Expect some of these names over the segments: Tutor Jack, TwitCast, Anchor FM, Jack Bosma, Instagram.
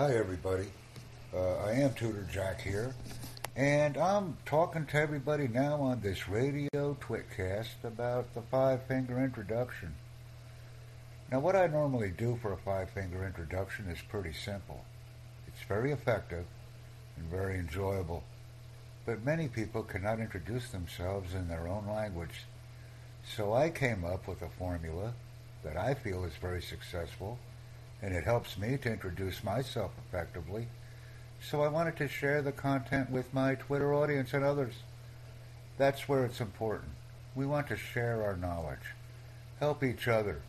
Hi everybody, I am Tutor Jack here, and I'm talking to everybody now on this radio TwitCast about the five-finger introduction. Now what I normally do for a five-finger introduction is pretty simple. It's very effective and very enjoyable, but many people cannot introduce themselves in their own language. So I came up with a formula that I feel is very successful, and it helps me to introduce myself effectively, so I wanted to share the content with my Twitter audience and others. That's where it's important. We want to share our knowledge, help each other,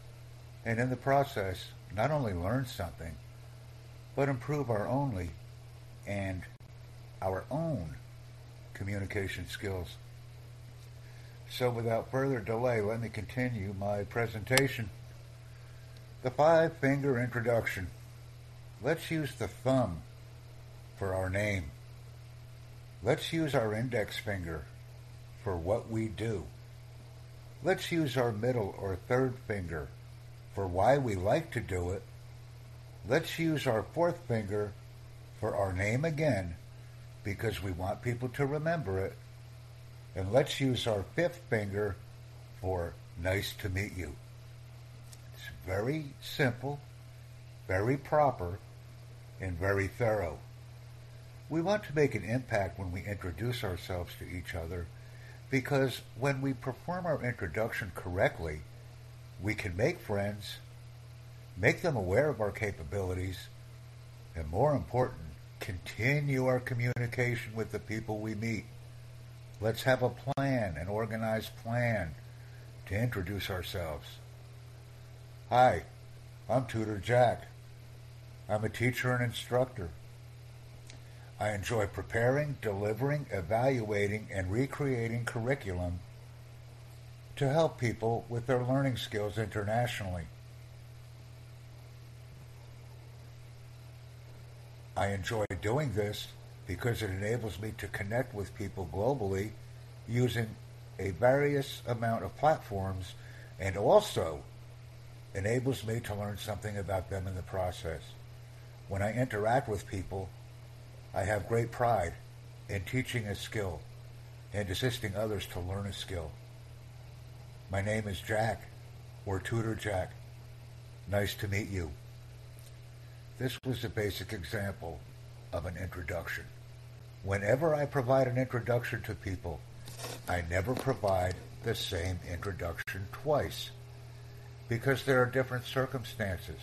and in the process, not only learn something, but improve our own communication skills. So without further delay, let me continue my presentation. The five-finger introduction. Let's use the thumb for our name. Let's use our index finger for what we do. Let's use our middle or third finger for why we like to do it. Let's use our fourth finger for our name again because we want people to remember it. And let's use our fifth finger for nice to meet you. Very simple, very proper, and very thorough. We want to make an impact when we introduce ourselves to each other, because when we perform our introduction correctly, we can make friends, make them aware of our capabilities, and more important, continue our communication with the people we meet. Let's have a plan, an organized plan, to introduce ourselves. Hi, I'm Tutor Jack. I'm a teacher and instructor. I enjoy preparing, delivering, evaluating, and recreating curriculum to help people with their learning skills internationally. I enjoy doing this because it enables me to connect with people globally using a various amount of platforms, and also enables me to learn something about them in the process. When I interact with people, I have great pride in teaching a skill and assisting others to learn a skill. My name is Jack, or Tutor Jack. Nice to meet you. This was a basic example of an introduction. Whenever I provide an introduction to people, I never provide the same introduction twice, because there are different circumstances,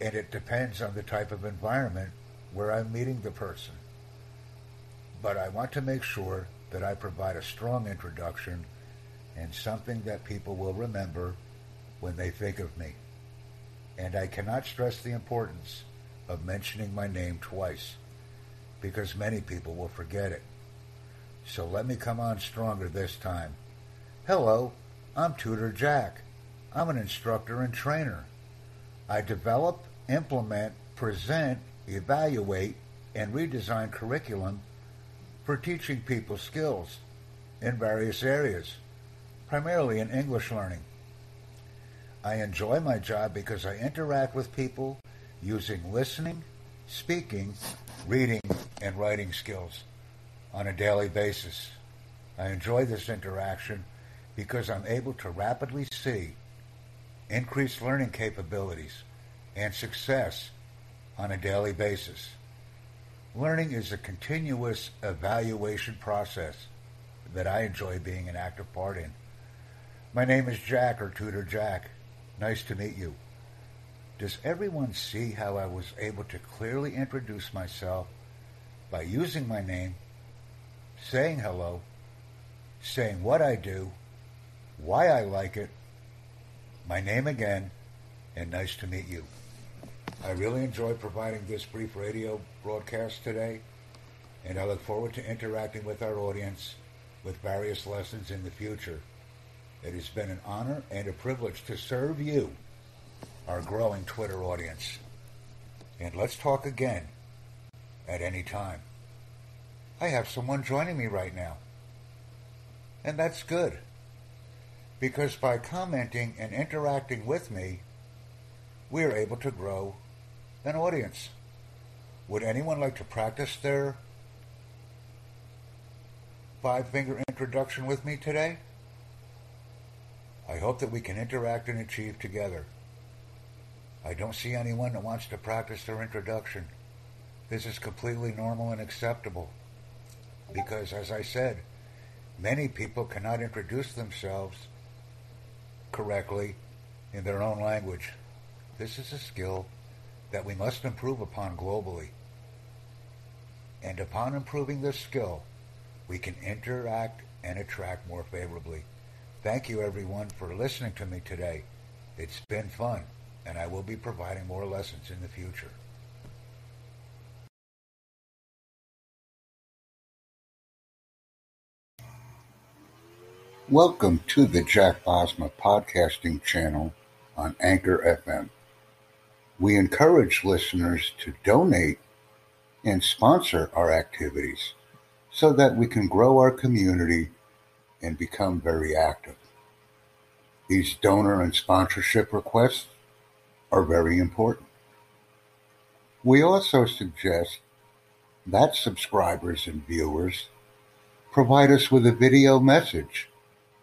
and it depends on the type of environment where I'm meeting the person. But I want to make sure that I provide a strong introduction and something that people will remember when they think of me. And I cannot stress the importance of mentioning my name twice, because many people will forget it. So let me come on stronger this time. Hello, I'm Tutor Jack. I'm an instructor and trainer. I develop, implement, present, evaluate, and redesign curriculum for teaching people skills in various areas, primarily in English learning. I enjoy my job because I interact with people using listening, speaking, reading, and writing skills on a daily basis. I enjoy this interaction because I'm able to rapidly see increased learning capabilities and success on a daily basis. Learning is a continuous evaluation process that I enjoy being an active part in. My name is Jack, or Tutor Jack. Nice to meet you. Does everyone see how I was able to clearly introduce myself by using my name, saying hello, saying what I do, why I like it, my name again, and nice to meet you? I really enjoy providing this brief radio broadcast today, and I look forward to interacting with our audience with various lessons in the future. It has been an honor and a privilege to serve you, our growing Twitter audience. And let's talk again at any time. I have someone joining me right now, and that's good, because by commenting and interacting with me, we are able to grow an audience. Would anyone like to practice their five-finger introduction with me today? I hope that we can interact and achieve together. I don't see anyone that wants to practice their introduction. This is completely normal and acceptable because, as I said, many people cannot introduce themselves correctly in their own language. This is a skill that we must improve upon globally. And upon improving this skill, we can interact and attract more favorably. Thank you, everyone, for listening to me today. It's been fun, and I will be providing more lessons in the future. Welcome to the Jack Bosma podcasting channel on Anchor FM. We encourage listeners to donate and sponsor our activities so that we can grow our community and become very active. These donor and sponsorship requests are very important. We also suggest that subscribers and viewers provide us with a video message